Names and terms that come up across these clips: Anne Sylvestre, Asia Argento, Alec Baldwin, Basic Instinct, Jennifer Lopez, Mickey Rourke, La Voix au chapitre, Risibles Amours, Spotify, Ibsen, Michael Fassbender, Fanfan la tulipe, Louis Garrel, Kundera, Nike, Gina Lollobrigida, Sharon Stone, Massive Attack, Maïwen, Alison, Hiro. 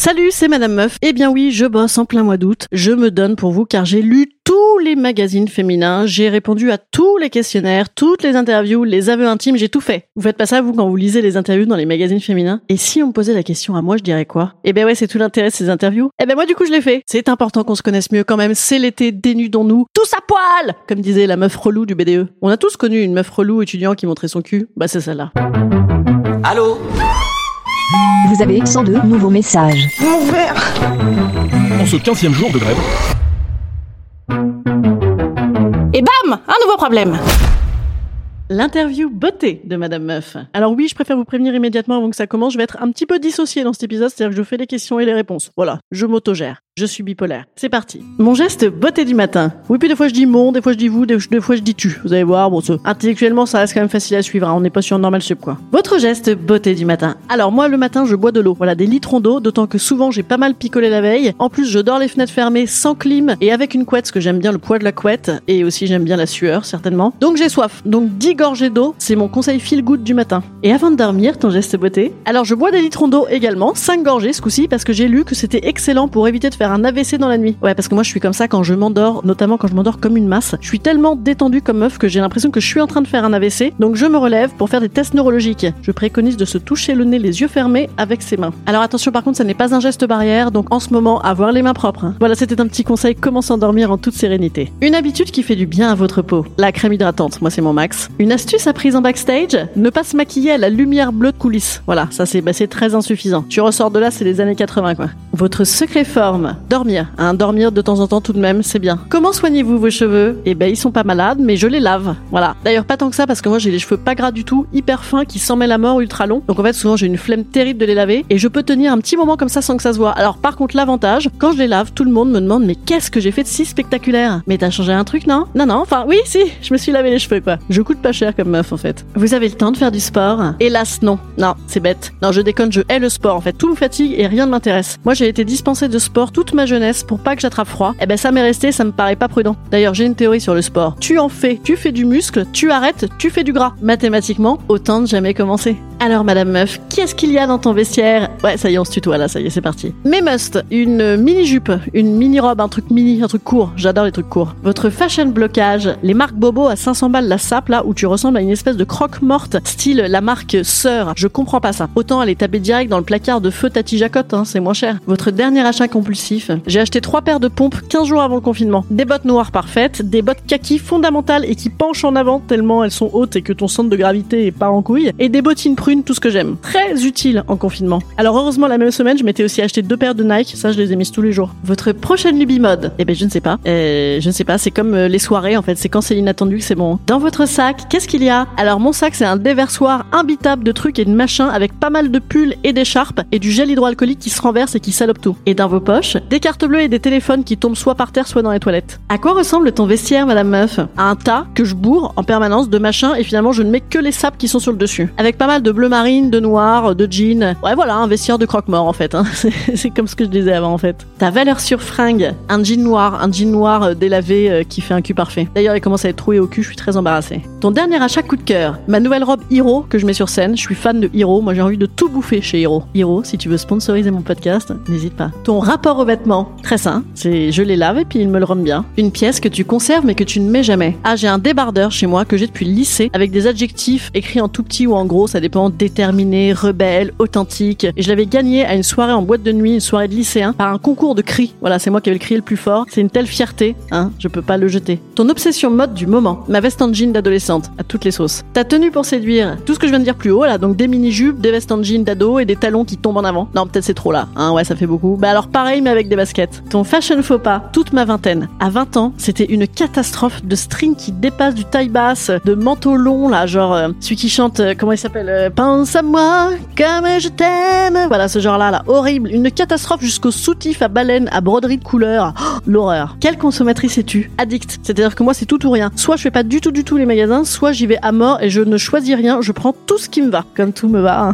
Salut, c'est Madame Meuf. Eh bien oui, je bosse en plein mois d'août. Je me donne pour vous car j'ai lu tous les magazines féminins, j'ai répondu à tous les questionnaires, toutes les interviews, les aveux intimes, j'ai tout fait. Vous faites pas ça, vous, quand vous lisez les interviews dans les magazines féminins? Et si on me posait la question à moi, je dirais quoi? Eh ben ouais, c'est tout l'intérêt de ces interviews. Eh ben moi, du coup, je l'ai fait. C'est important qu'on se connaisse mieux quand même. C'est l'été, dénudons-nous. Tous à poil! Comme disait la meuf relou du BDE. On a tous connu une meuf relou étudiant qui montrait son cul. Bah, c'est celle-là. Allô? Vous avez 102 nouveaux messages. Mon verre ! En ce 15e jour de grève. Et bam ! Un nouveau problème. L'interview beauté de Madame Meuf. Alors oui, je préfère vous prévenir immédiatement avant que ça commence, je vais être un petit peu dissociée dans cet épisode, c'est-à-dire que je fais les questions et les réponses. Voilà, je m'autogère. Je suis bipolaire. C'est parti. Mon geste beauté du matin. Oui, puis des fois je dis mon, des fois je dis vous, des fois je dis tu. Vous allez voir, bon, intellectuellement ça reste quand même facile à suivre, hein. On n'est pas sur normal sup, quoi. Votre geste beauté du matin. Alors moi, le matin, je bois de l'eau. Voilà, des litrons d'eau, d'autant que souvent j'ai pas mal picolé la veille. En plus, je dors les fenêtres fermées, sans clim, et avec une couette, parce que j'aime bien le poids de la couette, et aussi j'aime bien la sueur, certainement. Donc j'ai soif. Donc 10 gorgées d'eau, c'est mon conseil feel good du matin. Et avant de dormir, ton geste beauté. Alors je bois des litrons d'eau également, 5 gorgées ce coup-ci, parce que j'ai lu que c'était excellent pour éviter de faire un AVC dans la nuit. Ouais, parce que moi je suis comme ça quand je m'endors, notamment quand je m'endors comme une masse. Je suis tellement détendue comme meuf que j'ai l'impression que je suis en train de faire un AVC, donc je me relève pour faire des tests neurologiques. Je préconise de se toucher le nez les yeux fermés avec ses mains. Alors attention, par contre, ça n'est pas un geste barrière, donc en ce moment, avoir les mains propres, hein. Voilà, c'était un petit conseil, comment s'endormir en toute sérénité. Une habitude qui fait du bien à votre peau. La crème hydratante, moi c'est mon max. Une astuce apprise en backstage, ne pas se maquiller à la lumière bleue de coulisses. Voilà, ça c'est très insuffisant. Tu ressors de là, c'est les années 80, quoi. Votre secret forme. Dormir, hein, dormir de temps en temps tout de même, c'est bien. Comment soignez-vous vos cheveux? Eh ben ils sont pas malades, mais je les lave. Voilà. D'ailleurs pas tant que ça parce que moi j'ai les cheveux pas gras du tout, hyper fins, qui s'en mêlent à mort, ultra longs. Donc en fait souvent j'ai une flemme terrible de les laver et je peux tenir un petit moment comme ça sans que ça se voit. Alors par contre l'avantage, quand je les lave, tout le monde me demande mais qu'est-ce que j'ai fait de si spectaculaire? Mais t'as changé un truc non? Non, enfin oui si, je me suis lavé les cheveux quoi. Je coûte pas cher comme meuf en fait. Vous avez le temps de faire du sport? Hélas non. Non, c'est bête. Non, je déconne, je hais le sport en fait. Tout me fatigue et rien ne m'intéresse. Moi j'ai été dispensée de sport toute ma jeunesse pour pas que j'attrape froid, et ben ça m'est resté, ça me paraît pas prudent. D'ailleurs, j'ai une théorie sur le sport. Tu fais du muscle, tu arrêtes, tu fais du gras. Mathématiquement, autant ne jamais commencer. Alors Madame Meuf, qu'est-ce qu'il y a dans ton vestiaire? Ouais, ça y est, on se tutoie là, ça y est, c'est parti. Mes must, une mini-jupe, une mini-robe, un truc mini, un truc court. J'adore les trucs courts. Votre fashion blocage, les marques Bobo à 500 balles la sape là, où tu ressembles à une espèce de croque morte, style la marque Sœur. Je comprends pas ça. Autant aller taper direct dans le placard de feu Tati Jacotte, hein, c'est moins cher. Votre dernier achat compulsif. J'ai acheté 3 paires de pompes 15 jours avant le confinement. Des bottes noires parfaites, des bottes kaki fondamentales et qui penchent en avant tellement elles sont hautes et que ton centre de gravité est pas en couille, et des bottines prunes, tout ce que j'aime. Très utile en confinement. Alors heureusement la même semaine, je m'étais aussi acheté 2 paires de Nike, ça je les ai mises tous les jours. Votre prochaine lubie mode? Eh ben je ne sais pas, c'est comme les soirées en fait, c'est quand c'est inattendu que c'est bon. Dans votre sac, qu'est-ce qu'il y a? Alors mon sac c'est un déversoir imbitable de trucs et de machins avec pas mal de pulls et d'écharpes et du gel hydroalcoolique qui se renverse et qui salope tout. Et dans vos poches, des cartes bleues et des téléphones qui tombent soit par terre, soit dans les toilettes. À quoi ressemble ton vestiaire, Madame Meuf? À un tas que je bourre en permanence de machins et finalement je ne mets que les sapes qui sont sur le dessus. Avec pas mal de bleu marine, de noir, de jean. Ouais, voilà, un vestiaire de croque-mort en fait. Hein. C'est comme ce que je disais avant en fait. Ta valeur sur fringue, un jean noir délavé qui fait un cul parfait. D'ailleurs, il commence à être troué au cul, je suis très embarrassée. Ton dernier achat coup de cœur, ma nouvelle robe Hiro que je mets sur scène. Je suis fan de Hiro, moi j'ai envie de tout bouffer chez Hiro. Hiro, si tu veux sponsoriser mon podcast, n'hésite pas. Ton rapport vêtements. Très sain. Je les lave et puis ils me le rendent bien. Une pièce que tu conserves mais que tu ne mets jamais. Ah, j'ai un débardeur chez moi que j'ai depuis le lycée avec des adjectifs écrits en tout petit ou en gros, ça dépend, déterminé, rebelle, authentique. Et je l'avais gagné à une soirée en boîte de nuit, une soirée de lycéen, par un concours de cris. Voilà, c'est moi qui avais le cri le plus fort. C'est une telle fierté, hein, je peux pas le jeter. Ton obsession mode du moment. Ma veste en jean d'adolescente, à toutes les sauces. Ta tenue pour séduire. Tout ce que je viens de dire plus haut, là, donc des mini-jupes, des vestes en jean d'ado et des talons qui tombent en avant. Non, peut-être c'est trop là, hein, ouais, ça fait beaucoup. Bah alors pareil, mais avec des baskets. Ton fashion faux pas, toute ma vingtaine. À 20 ans, c'était une catastrophe de string qui dépasse du taille basse, de manteau long, là, genre celui qui chante, comment il s'appelle, pense à moi, comme je t'aime. Voilà, ce genre-là, là, horrible. Une catastrophe jusqu'au soutif à baleine, à broderie de couleur. Oh, l'horreur. Quelle consommatrice es-tu? Addict. C'est-à-dire que moi, c'est tout ou rien. Soit je fais pas du tout les magasins, soit j'y vais à mort et je ne choisis rien, je prends tout ce qui me va. Comme tout me va. Hein.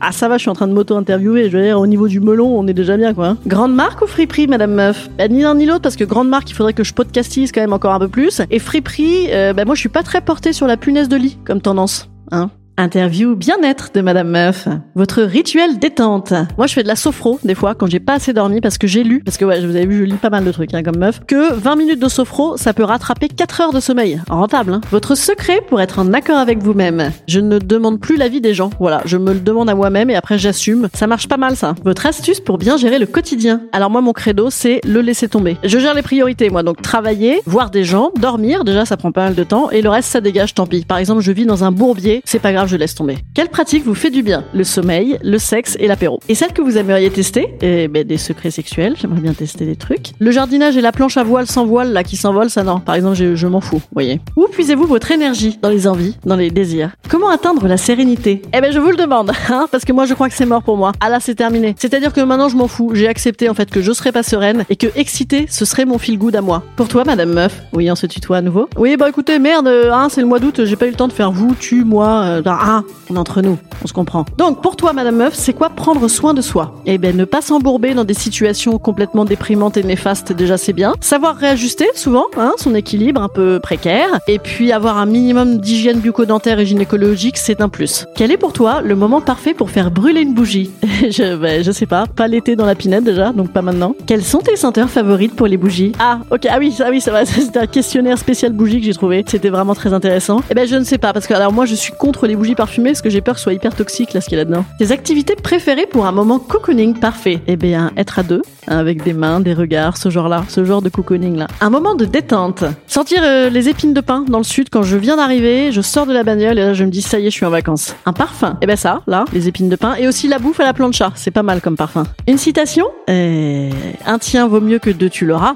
Ah, ça va, je suis en train de m'auto-interviewer. Je veux dire, au niveau du melon, on est déjà bien, quoi. Grande marque ou friperie, madame meuf? Bah, ni l'un ni l'autre, parce que grande marque, il faudrait que je podcastise quand même encore un peu plus. Et friperie, bah, moi, je suis pas très portée sur la punaise de lit, comme tendance. Hein? Interview bien-être de Madame Meuf. Votre rituel détente. Moi, je fais de la sophro, des fois, quand j'ai pas assez dormi, parce que j'ai lu. Parce que, ouais, vous avez vu, je lis pas mal de trucs, hein, comme meuf. Que 20 minutes de sophro, ça peut rattraper 4 heures de sommeil. Rentable, hein. Votre secret pour être en accord avec vous-même. Je ne demande plus l'avis des gens. Voilà. Je me le demande à moi-même et après, j'assume. Ça marche pas mal, ça. Votre astuce pour bien gérer le quotidien. Alors, moi, mon credo, c'est le laisser tomber. Je gère les priorités, moi. Donc, travailler, voir des gens, dormir. Déjà, ça prend pas mal de temps. Et le reste, ça dégage, tant pis. Par exemple, je vis dans un bourbier. C'est pas grave. Je laisse tomber. Quelle pratique vous fait du bien? Le sommeil, le sexe et l'apéro. Et celle que vous aimeriez tester? Eh ben, des secrets sexuels. J'aimerais bien tester des trucs. Le jardinage et la planche à voile sans voile, là, qui s'envole, ça non. Par exemple, je m'en fous, voyez. Où puisez-vous votre énergie? Dans les envies, dans les désirs. Comment atteindre la sérénité? Eh ben, je vous le demande, hein, parce que moi, je crois que c'est mort pour moi. Ah là, c'est terminé. C'est-à-dire que maintenant, je m'en fous. J'ai accepté, en fait, que je serais pas sereine et que excitée, ce serait mon feel good à moi. Pour toi, madame meuf? Oui, on se tutoie à nouveau. Oui, bah, écoutez, merde, hein, c'est le mois d'août, j'ai pas eu le temps de faire vous, tu, moi, Ah, on est entre nous, on se comprend. Donc, pour toi, madame meuf, c'est quoi prendre soin de soi? Eh ben, ne pas s'embourber dans des situations complètement déprimantes et néfastes, déjà c'est bien. Savoir réajuster, souvent, hein, son équilibre un peu précaire. Et puis, avoir un minimum d'hygiène bucco-dentaire et gynécologique, c'est un plus. Quel est pour toi le moment parfait pour faire brûler une bougie? Je sais pas. Pas l'été dans la pinette, déjà, donc pas maintenant. Quelles sont tes senteurs favorites pour les bougies? Ah, ok, ah oui, ça oui, ça va. C'était un questionnaire spécial bougie que j'ai trouvé. C'était vraiment très intéressant. Eh ben, je ne sais pas, parce que, alors, moi, je suis contre les bougies parfumées, parce que j'ai peur que ce soit hyper toxique là ce qu'il y a là-dedans. Tes activités préférées pour un moment cocooning parfait? Eh bien, être à deux, avec des mains, des regards, ce genre-là, ce genre de cocooning là. Un moment de détente. Sentir les épines de pain dans le sud quand je viens d'arriver, je sors de la bagnole et là je me dis ça y est, je suis en vacances. Un parfum. Eh ben ça, là, les épines de pain et aussi la bouffe à la plancha, c'est pas mal comme parfum. Une citation? Un tien vaut mieux que deux tu l'auras.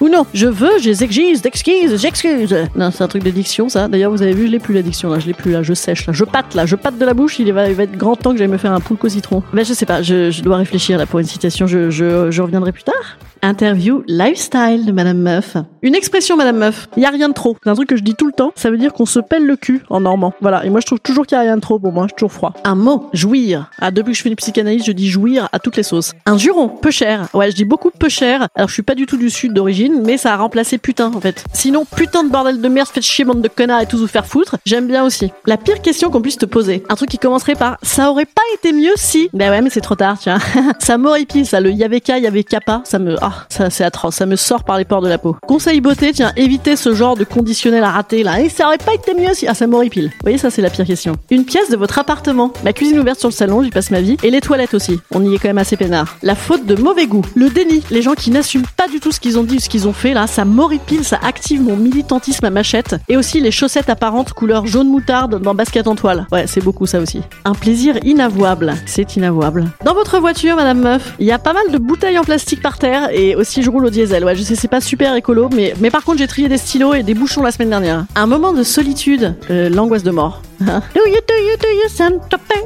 Ou non, je veux, j'exige, j'excuse. Non, c'est un truc d'addiction ça. D'ailleurs, vous avez vu, je l'ai plus l'addiction là, je l'ai plus là, je sèche. Je pâte de la bouche, il va être grand temps que j'aille me faire un pulque au citron. Ben, je sais pas, je dois réfléchir là pour une citation, je reviendrai plus tard. Interview lifestyle de Madame Meuf. Une expression Madame Meuf, il y a rien de trop. C'est un truc que je dis tout le temps, ça veut dire qu'on se pèle le cul en normand. Voilà, et moi je trouve toujours qu'il y a rien de trop pour moi, je suis toujours froid. Un mot, jouir. Ah, depuis que je fais une psychanalyse, je dis jouir à toutes les sauces. Un juron, peu cher. Ouais, je dis beaucoup peu cher. Alors je suis pas du tout du sud d'origine, mais ça a remplacé putain en fait. Sinon, putain de bordel de merde, faites chier bande de connards et tous vous faire foutre, j'aime bien aussi. La pire question qu'on puisse te poser. Un truc qui commencerait par ça aurait pas été mieux si. Ben ouais, mais c'est trop tard, tiens. Ça m'horripile ça, le y'avait qu'à pas, ça me ça c'est atroce, ça me sort par les pores de la peau. Conseil beauté, tiens, évitez ce genre de conditionnel à rater là. Et ça aurait pas été mieux si. Ah, ça m'horripile. Vous voyez, ça c'est la pire question. Une pièce de votre appartement. Ma cuisine ouverte sur le salon, j'y passe ma vie. Et les toilettes aussi. On y est quand même assez peinard. La faute de mauvais goût. Le déni. Les gens qui n'assument pas du tout ce qu'ils ont dit ou ce qu'ils ont fait là, ça m'horripile, ça active mon militantisme à machette. Et aussi les chaussettes apparentes couleur jaune moutarde dans basket en toile. Ouais, c'est beaucoup ça aussi. Un plaisir inavouable. C'est inavouable. Dans votre voiture, madame meuf, il y a pas mal de bouteilles en plastique par terre. Et aussi je roule au diesel. Ouais, je sais, c'est pas super écolo, mais par contre j'ai trié des stylos et des bouchons la semaine dernière. Un moment de solitude, l'angoisse de mort. Do you some topping?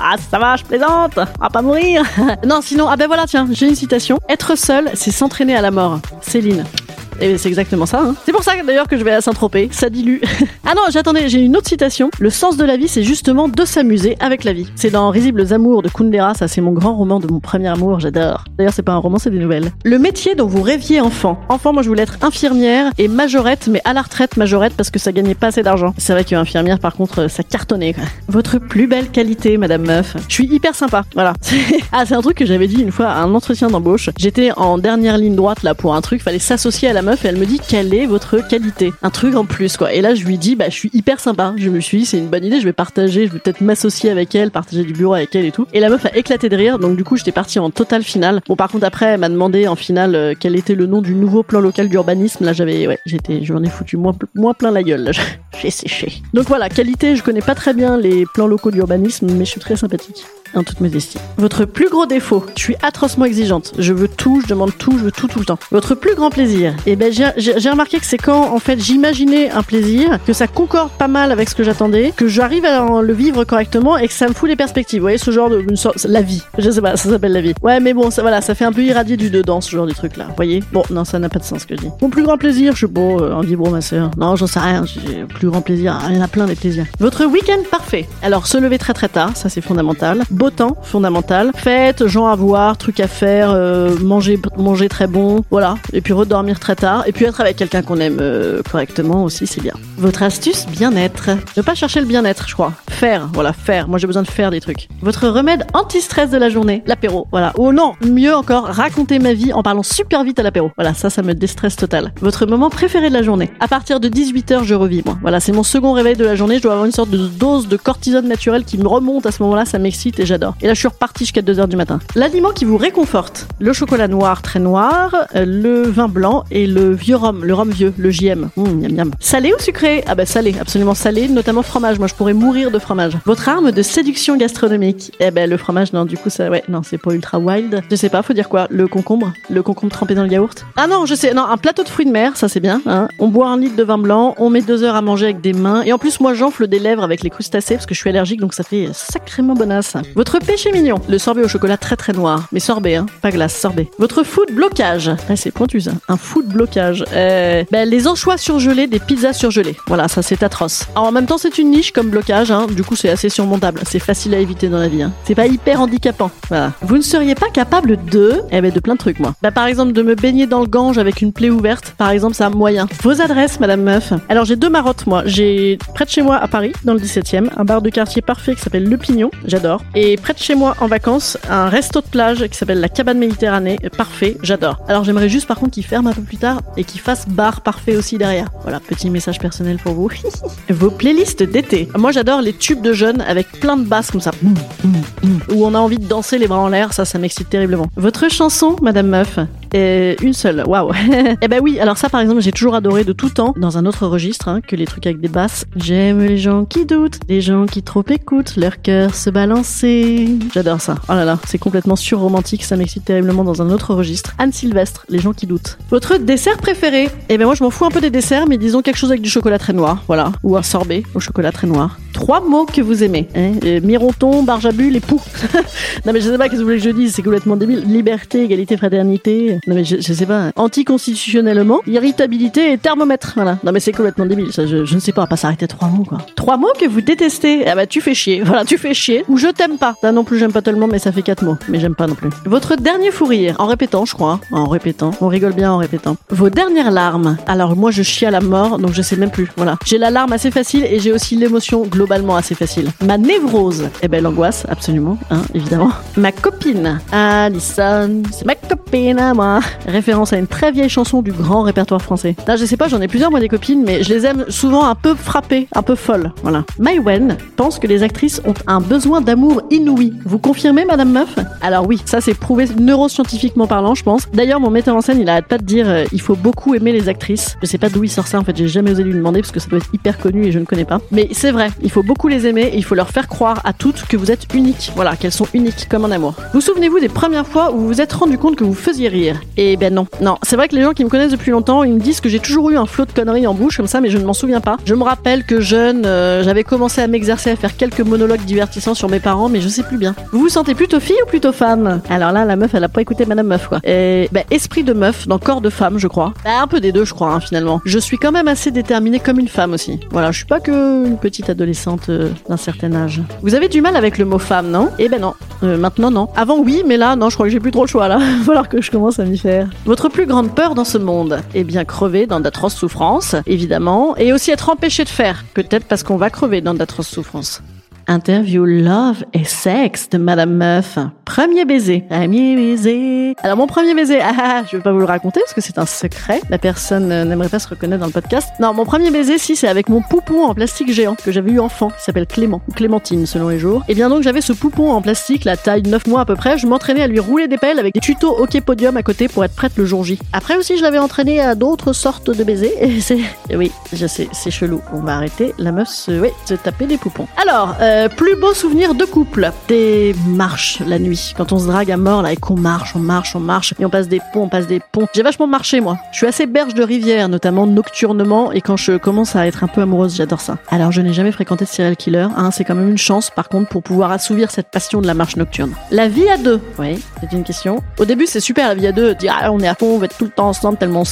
Ah, ça va, je plaisante. À pas mourir. Non, sinon, ah ben voilà, tiens, j'ai une citation. Être seul, c'est s'entraîner à la mort. Céline. Et c'est exactement ça. Hein. C'est pour ça d'ailleurs que je vais à Saint-Tropez, ça dilue. Ah non, j'attendais, j'ai une autre citation. Le sens de la vie, c'est justement de s'amuser avec la vie. C'est dans Risibles Amours de Kundera, ça c'est mon grand roman de mon premier amour, j'adore. D'ailleurs, c'est pas un roman, c'est des nouvelles. Le métier dont vous rêviez enfant. Enfant, moi je voulais être infirmière et majorette, mais à la retraite majorette parce que ça gagnait pas assez d'argent. C'est vrai qu'infirmière, par contre, ça cartonnait. Quoi. Votre plus belle qualité, madame meuf. Je suis hyper sympa, voilà. Ah, c'est un truc que j'avais dit une fois à un entretien d'embauche. J'étais en dernière ligne droite là pour un truc, fallait s'associer à la meuf et elle me dit quelle est votre qualité, un truc en plus quoi. Et là je lui dis bah je suis hyper sympa. Je me suis dit c'est une bonne idée, je vais partager, je vais peut-être m'associer avec elle, partager du bureau avec elle et tout. Et la meuf a éclaté de rire, donc du coup j'étais partie en totale finale. Bon par contre après elle m'a demandé en finale quel était le nom du nouveau plan local d'urbanisme. Là j'avais j'en ai foutu moins plein la gueule. Là. J'ai séché. Donc voilà qualité, je connais pas très bien les plans locaux d'urbanisme mais je suis très sympathique. En toute modestie. Votre plus gros défaut. Je suis atrocement exigeante. Je veux tout, je demande tout, je veux tout tout le temps. Votre plus grand plaisir. Eh ben j'ai remarqué que c'est quand en fait j'imaginais un plaisir, que ça concorde pas mal avec ce que j'attendais, que j'arrive à le vivre correctement et que ça me fout les perspectives. Vous voyez ce genre de une sorte la vie. Je sais pas, ça s'appelle la vie. Ouais mais bon ça voilà, ça fait un peu irradier du dedans ce genre de truc là. Vous voyez. Bon non ça n'a pas de sens ce que je dis. Mon plus grand plaisir, je suis bon un vibro ma sœur. Non j'en sais rien. J'ai plus grand plaisir. Il y en a plein des plaisirs. Votre week-end parfait. Alors se lever très très tard, ça c'est fondamental. Beau temps, fondamental. Fête, gens à voir, trucs à faire, manger très bon, voilà. Et puis redormir très tard. Et puis être avec quelqu'un qu'on aime correctement aussi, c'est bien. Votre astuce, bien-être. Ne pas chercher le bien-être, je crois. Faire, voilà, faire. Moi, j'ai besoin de faire des trucs. Votre remède anti-stress de la journée, l'apéro, voilà. Oh non, mieux encore, raconter ma vie en parlant super vite à l'apéro. Voilà, ça me déstresse total. Votre moment préféré de la journée. À partir de 18h, je revis, moi. Voilà, c'est mon second réveil de la journée. Je dois avoir une sorte de dose de cortisone naturelle qui me remonte à ce moment-là, ça m'excite. J'adore. Et là, je suis repartie jusqu'à 2h du matin. L'aliment qui vous réconforte. Le chocolat noir, très noir, le vin blanc et le vieux rhum. Le rhum vieux, le JM. Miam miam. Salé ou sucré ? Ah bah salé, absolument salé, notamment fromage. Moi, je pourrais mourir de fromage. Votre arme de séduction gastronomique. Eh ben, le fromage, non, du coup, ça, ouais, non, c'est pas ultra wild. Je sais pas, faut dire quoi ? Le concombre ? Le concombre trempé dans le yaourt ? Ah non, je sais, non, un plateau de fruits de mer, ça c'est bien, hein. On boit 1 litre de vin blanc, on met 2 heures à manger avec des mains. Et en plus, moi, j'enfle des lèvres avec les crustacés parce que je suis allergique, donc ça fait sacrément bonasse. Votre péché mignon. Le sorbet au chocolat très très noir. Mais sorbet, hein. Pas glace, sorbet. Votre food blocage. Ah, c'est pointu ça. Un food blocage. Les anchois surgelés des pizzas surgelées. Voilà, ça c'est atroce. Alors en même temps, c'est une niche comme blocage, hein. Du coup, c'est assez surmontable. C'est facile à éviter dans la vie, hein. C'est pas hyper handicapant. Voilà. Vous ne seriez pas capable de. De plein de trucs, moi. Bah, par exemple, de me baigner dans le Gange avec une plaie ouverte. Par exemple, c'est un moyen. Vos adresses, madame meuf. Alors, j'ai 2 marottes, moi. J'ai près de chez moi à Paris, dans le 17e, un bar de quartier parfait qui s'appelle Le Pignon. J'adore. Et près de chez moi, en vacances, un resto de plage qui s'appelle la Cabane Méditerranée. Parfait, j'adore. Alors j'aimerais juste par contre qu'il ferme un peu plus tard et qu'il fasse bar parfait aussi derrière. Voilà, petit message personnel pour vous. Vos playlists d'été. Moi j'adore les tubes de jeunes avec plein de basses comme ça. Où on a envie de danser les bras en l'air, ça m'excite terriblement. Votre chanson, madame meuf, est une seule. Waouh. Eh ben oui, alors ça par exemple, j'ai toujours adoré de tout temps, dans un autre registre hein, que les trucs avec des basses. J'aime les gens qui doutent, les gens qui trop écoutent, leur cœur se balancer. J'adore ça. Oh là là, c'est complètement surromantique, ça m'excite terriblement dans un autre registre. Anne Sylvestre, les gens qui doutent. Votre dessert préféré ? Eh ben moi je m'en fous un peu des desserts, mais disons quelque chose avec du chocolat très noir, voilà. Ou un sorbet au chocolat très noir. 3 mots que vous aimez. Mironton, barjabule et pou. Non mais je sais pas, qu'est-ce que vous voulez que je dise ? C'est complètement débile. Liberté, égalité, fraternité. Non mais je sais pas. Anticonstitutionnellement, irritabilité et thermomètre. Voilà. Non mais c'est complètement débile. Ça, je ne sais pas, on va pas s'arrêter à 3 mots quoi. 3 mots que vous détestez. Ah bah tu fais chier. Voilà, tu fais chier. Ou je t'aime pas. Ça non plus, j'aime pas tellement, mais ça fait 4 mots. Mais j'aime pas non plus. Votre dernier fou rire. En répétant, je crois. En répétant. On rigole bien en répétant. Vos dernières larmes. Alors, moi, je chie à la mort, donc je sais même plus. Voilà. J'ai la larme assez facile et j'ai aussi l'émotion globalement assez facile. Ma névrose. Eh ben, l'angoisse, absolument. Hein, évidemment. Ma copine. Alison. C'est ma copine à moi. Référence à une très vieille chanson du grand répertoire français. Là, je sais pas, j'en ai plusieurs, moi, des copines, mais je les aime souvent un peu frappées, un peu folles. Voilà. Maïwen pense que les actrices ont un besoin d'amour inouï. Vous confirmez, madame meuf ? Alors oui, ça c'est prouvé neuroscientifiquement parlant, je pense. D'ailleurs, mon metteur en scène, il arrête pas de dire il faut beaucoup aimer les actrices. Je sais pas d'où il sort ça, en fait, j'ai jamais osé lui demander parce que ça doit être hyper connu et je ne connais pas. Mais c'est vrai, il faut beaucoup les aimer et il faut leur faire croire à toutes que vous êtes uniques. Voilà, qu'elles sont uniques comme un amour. Vous souvenez-vous des premières fois où vous vous êtes rendu compte que vous faisiez rire. Et ben non. Non, c'est vrai que les gens qui me connaissent depuis longtemps, ils me disent que j'ai toujours eu un flot de conneries en bouche comme ça, mais je ne m'en souviens pas. Je me rappelle que jeune, j'avais commencé à m'exercer à faire quelques monologues divertissants sur mes parents, mais je sais plus bien. Vous vous sentez plutôt fille ou plutôt femme ? Alors là, la meuf, elle a pas écouté Madame Meuf, quoi. Et ben, esprit de meuf, dans corps de femme, je crois. Ben, un peu des deux, je crois, hein, finalement. Je suis quand même assez déterminée comme une femme aussi. Voilà, je suis pas que une petite adolescente d'un certain âge. Vous avez du mal avec le mot femme, non ? Eh ben non. Maintenant, non. Avant, oui, mais là, non, je crois que j'ai plus trop le choix, là. Il va falloir que je commence à m'y faire. Votre plus grande peur dans ce monde ? Eh bien, crever dans d'atroces souffrances, évidemment, et aussi être empêché de faire. Peut-être parce qu'on va crever dans d'atroces souffrances. Interview Love et Sexe de Madame Meuf. Premier baiser. Premier baiser. Alors mon premier baiser, je vais pas vous le raconter parce que c'est un secret. La personne n'aimerait pas se reconnaître dans le podcast. Non, mon premier baiser, si, c'est avec mon poupon en plastique géant que j'avais eu enfant, qui s'appelle Clément, ou Clémentine selon les jours. Et bien donc j'avais ce poupon en plastique, la taille 9 mois à peu près. Je m'entraînais à lui rouler des pelles avec des tutos hockey podium à côté pour être prête le jour J. Après aussi, je l'avais entraîné à d'autres sortes de baisers. Et c'est... Oui, je sais, c'est chelou. On va arrêter. La meuf se taper des poupons. Alors, plus beau souvenir de couple. Des marches la nuit. Quand on se drague à mort là et qu'on marche, on marche, on marche et on passe des ponts, on passe des ponts. J'ai vachement marché moi. Je suis assez berge de rivière, notamment nocturnement, et quand je commence à être un peu amoureuse, j'adore ça. Alors je n'ai jamais fréquenté de serial killer, hein, c'est quand même une chance par contre pour pouvoir assouvir cette passion de la marche nocturne. La vie à deux, oui, c'est une question. Au début c'est super la vie à deux, dire ah, on est à fond, on va être tout le temps ensemble, tellement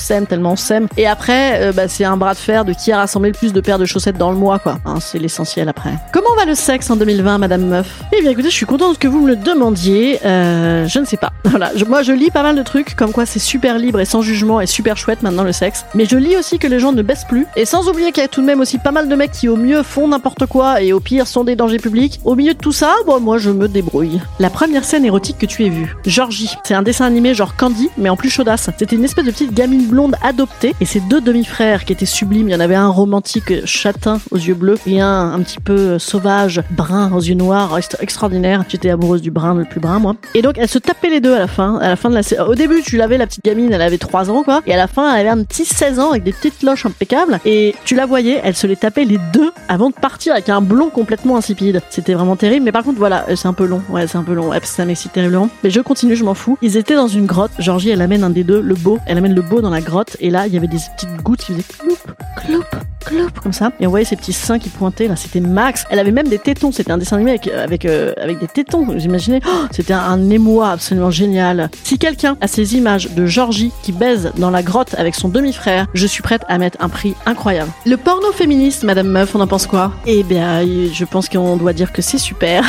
on s'aime. Et après c'est un bras de fer de qui a rassemblé le plus de paires de chaussettes dans le mois quoi. Hein, c'est l'essentiel après. Comment va le sexe en 2020, Madame Meuf ? Eh bien écoutez, je suis contente que vous me le demandiez, je ne sais pas. Voilà, moi je lis pas mal de trucs, comme quoi c'est super libre et sans jugement et super chouette maintenant le sexe, mais je lis aussi que les gens ne baissent plus, et sans oublier qu'il y a tout de même aussi pas mal de mecs qui au mieux font n'importe quoi et au pire sont des dangers publics. Au milieu de tout ça, bon, moi je me débrouille. La première scène érotique que tu aies vue, Georgie, c'est un dessin animé genre Candy, mais en plus chaudasse. C'était une espèce de petite gamine blonde adoptée, et ses deux demi-frères qui étaient sublimes, il y en avait un romantique châtain aux yeux bleus, et un petit peu sauvage, brun aux yeux noirs, extraordinaire. J'étais amoureuse du brun, le plus brun moi. Et donc elle se tapait les deux à la fin de la série. Au début tu l'avais la petite gamine, elle avait 3 ans quoi, et à la fin elle avait un petit 16 ans avec des petites loches impeccables, et tu la voyais, elle se les tapait les deux avant de partir avec un blond complètement insipide. C'était vraiment terrible, mais par contre voilà, c'est un peu long, ouais, ça m'excite terriblement, mais je continue, je m'en fous. Ils étaient dans une grotte, Georgie elle amène un des deux, le beau dans la grotte, et là il y avait des petites gouttes qui faisaient cloup, cloup, cloup comme ça, et on voyait ses petits seins qui pointaient là, c'était Max. Elle avait même des tétons, c'était un dessin animé avec des tétons, vous imaginez ? C'était un émoi absolument génial. Si quelqu'un a ces images de Georgie qui baise dans la grotte avec son demi-frère, je suis prête à mettre un prix incroyable. Le porno féministe, Madame Meuf, on en pense quoi ? Eh bien, je pense qu'on doit dire que c'est super.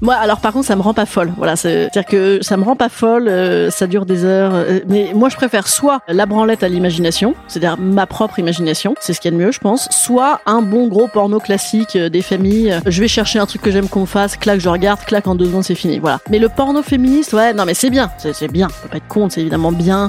Moi, alors par contre, ça me rend pas folle. Voilà, c'est-à-dire que ça me rend pas folle, ça dure des heures, mais moi je préfère soit la branlette à l'imagination, c'est-à-dire ma propre imagination, c'est ce qu'il y a de mieux, je pense, soit un bon gros porno classique des familles. Je vais chercher un truc que j'aime qu'on fasse, claque, je regarde, claque, en 2 secondes, c'est fini, voilà. Mais le porno féministe, ouais, non mais c'est bien, c'est bien, faut pas être contre, c'est évidemment bien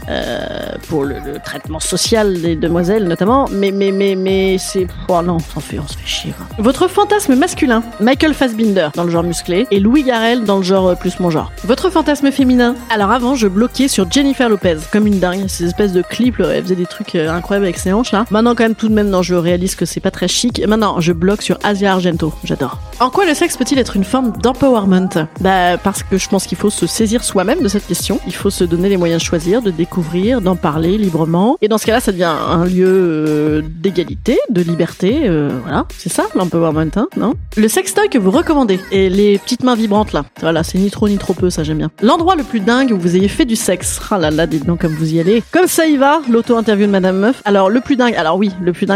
pour le traitement social des demoiselles notamment, mais c'est... Oh non, on se fait chier. Hein. Votre fantasme masculin, Michael Fassbender dans le genre musclé, et Louis Garrel dans le genre plus mon genre. Votre fantasme féminin, alors avant je bloquais sur Jennifer Lopez, comme une dingue, ces espèces de clips, elle faisait des trucs incroyables avec ses hanches là. Maintenant quand même non, je réalise que c'est pas très chic, maintenant je bloque sur Asia Argento, j'adore. En quoi le sexe peut-il être une forme d'empowerment ? Bah parce que je pense qu'il faut se saisir soi-même de cette question, il faut se donner les moyens de choisir, de découvrir, d'en parler librement, et dans ce cas-là ça devient un lieu d'égalité, de liberté, voilà, c'est ça l'empowerment, hein, non ? Le sextoy que vous recommandez, et les petites mains vibrantes là, voilà, c'est ni trop ni trop peu, ça j'aime bien. L'endroit le plus dingue où vous ayez fait du sexe, ah là là, dites donc comme vous y allez, comme ça y va, l'auto-interview de Madame Meuf. Alors le plus dingue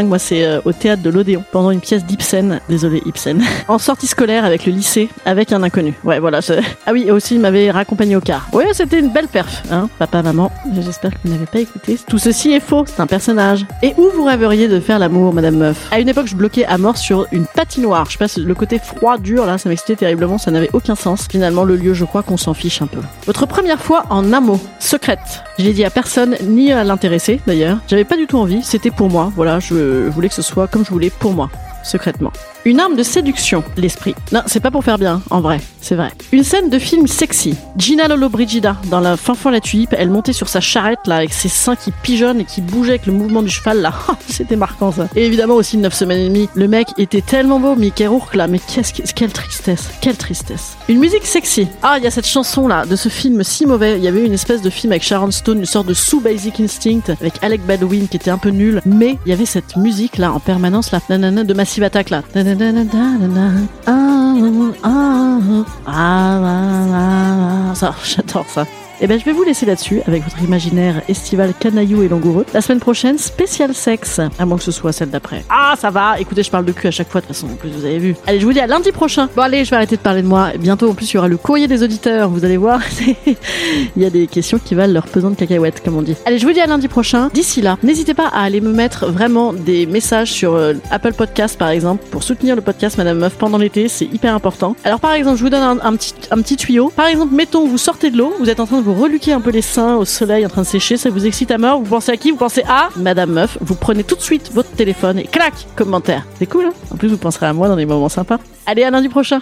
moi c'est au théâtre de l'Odéon, pendant une pièce d'Ibsen, désolé Ibsen, en sortie scolaire avec le lycée, avec un inconnu. Ouais, voilà. Ah oui, aussi, il m'avait raccompagné au car. Ouais, c'était une belle perf, hein. Papa, maman, j'espère que vous n'avez pas écouté. Tout ceci est faux, c'est un personnage. Et où vous rêveriez de faire l'amour, Madame Meuf ? À une époque, je bloquais à mort sur une patinoire. Je passe le côté froid, dur, là, ça m'excitait terriblement, ça n'avait aucun sens. Finalement, le lieu, je crois qu'on s'en fiche un peu. Votre première fois en un mot, secrète. Je l'ai dit à personne, ni à l'intéressé, d'ailleurs. J'avais pas du tout envie, c'était pour moi. Voilà, je voulais que ce soit comme je voulais, pour moi, secrètement. Une arme de séduction, l'esprit. Non, c'est pas pour faire bien, en vrai, c'est vrai. Une scène de film sexy. Gina Lollobrigida, dans la Fanfan la tulipe, elle montait sur sa charrette, là, avec ses seins qui pigeonnent et qui bougeaient avec le mouvement du cheval, là. C'était marquant, ça. Et évidemment aussi 9 semaines et demie. Le mec était tellement beau, Mickey Rourke, là. Mais quelle tristesse, quelle tristesse. Une musique sexy. Ah, il y a cette chanson, là, de ce film si mauvais. Il y avait une espèce de film avec Sharon Stone, une sorte de sous Basic Instinct, avec Alec Baldwin, qui était un peu nul. Mais il y avait cette musique, là, en permanence, là, nanana, de Massive Attack, là. Ça, j'adore ça. Et ben je vais vous laisser là-dessus avec votre imaginaire estival canaillou et langoureux. La semaine prochaine, spécial sexe, à moins que ce soit celle d'après. Ah, ça va, écoutez, je parle de cul à chaque fois de toute façon, en plus vous avez vu. Allez, je vous dis à lundi prochain. Bon allez, je vais arrêter de parler de moi. Bientôt en plus, il y aura le courrier des auditeurs, vous allez voir, il y a des questions qui valent leur pesant de cacahuètes comme on dit. Allez, je vous dis à lundi prochain. D'ici là, n'hésitez pas à aller me mettre vraiment des messages sur Apple Podcast par exemple pour soutenir le podcast Madame Meuf pendant l'été, c'est hyper important. Alors par exemple, je vous donne un petit tuyau. Par exemple, mettons vous sortez de l'eau, vous êtes en train de vous reluquer un peu les seins au soleil en train de sécher, ça vous excite à mort, vous pensez à qui? Vous pensez à Madame Meuf, vous prenez tout de suite votre téléphone et clac, commentaire. C'est cool, hein? En plus, vous penserez à moi dans des moments sympas. Allez, à lundi prochain!